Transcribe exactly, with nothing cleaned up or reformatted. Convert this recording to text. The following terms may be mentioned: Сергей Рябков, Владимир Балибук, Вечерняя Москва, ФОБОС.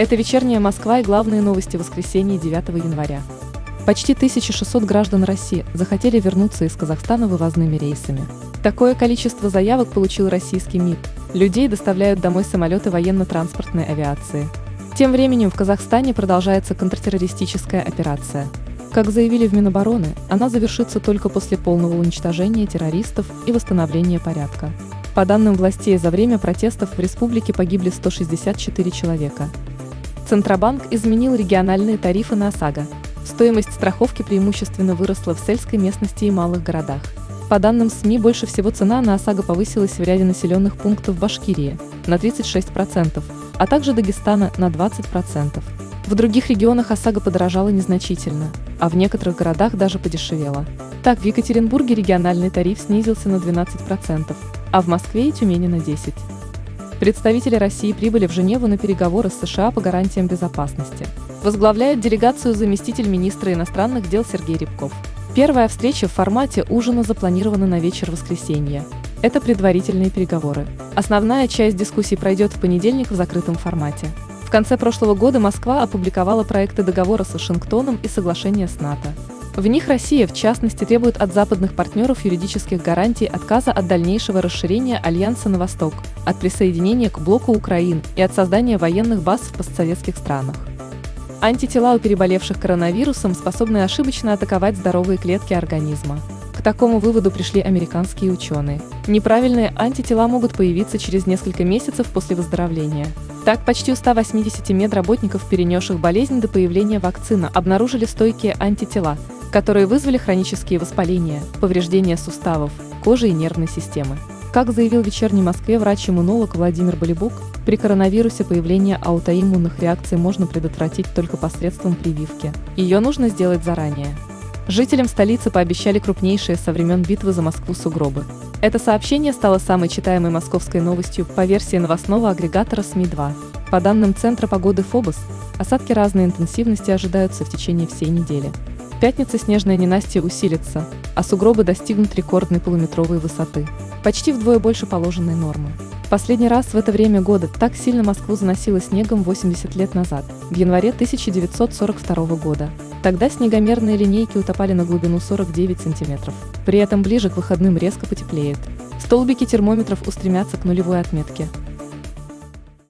Это «Вечерняя Москва» и главные новости воскресенья девятого января. Почти тысяча шестьсот граждан России захотели вернуться из Казахстана вывозными рейсами. Такое количество заявок получил российский МИД. Людей доставляют домой самолеты военно-транспортной авиации. Тем временем в Казахстане продолжается контртеррористическая операция. Как заявили в Минобороны, она завершится только после полного уничтожения террористов и восстановления порядка. По данным властей, за время протестов в республике погибли сто шестьдесят четыре человека. Центробанк изменил региональные тарифы на ОСАГО. Стоимость страховки преимущественно выросла в сельской местности и малых городах. По данным СМИ, больше всего цена на ОСАГО повысилась в ряде населенных пунктов Башкирии на тридцать шесть процентов, а также Дагестана на двадцать процентов. В других регионах ОСАГО подорожала незначительно, а в некоторых городах даже подешевела. Так, в Екатеринбурге региональный тариф снизился на двенадцать процентов, а в Москве и Тюмени на десять процентов. Представители России прибыли в Женеву на переговоры с США по гарантиям безопасности. Возглавляет делегацию заместитель министра иностранных дел Сергей Рябков. Первая встреча в формате ужина запланирована на вечер воскресенья. Это предварительные переговоры. Основная часть дискуссий пройдет в понедельник в закрытом формате. В конце прошлого года Москва опубликовала проекты договора с Вашингтоном и соглашения с НАТО. В них Россия, в частности, требует от западных партнеров юридических гарантий отказа от дальнейшего расширения Альянса на восток, от присоединения к блоку Украин и от создания военных баз в постсоветских странах. Антитела у переболевших коронавирусом способны ошибочно атаковать здоровые клетки организма. К такому выводу пришли американские ученые. Неправильные антитела могут появиться через несколько месяцев после выздоровления. Так, почти у ста восьмидесяти медработников, перенесших болезнь до появления вакцины, обнаружили стойкие антитела, которые вызвали хронические воспаления, повреждения суставов, кожи и нервной системы. Как заявил в «Вечерней Москве» врач-иммунолог Владимир Балибук, при коронавирусе появление аутоиммунных реакций можно предотвратить только посредством прививки. Ее нужно сделать заранее. Жителям столицы пообещали крупнейшие со времен битвы за Москву сугробы. Это сообщение стало самой читаемой московской новостью по версии новостного агрегатора СМИ два. По данным Центра погоды ФОБОС, осадки разной интенсивности ожидаются в течение всей недели. В пятницу снежное ненастье усилится, а сугробы достигнут рекордной полуметровой высоты, почти вдвое больше положенной нормы. Последний раз в это время года так сильно Москву заносило снегом восемьдесят лет назад, в январе тысяча девятьсот сорок второго года. Тогда снегомерные линейки утопали на глубину сорок девять сантиметров. При этом ближе к выходным резко потеплеет. Столбики термометров устремятся к нулевой отметке.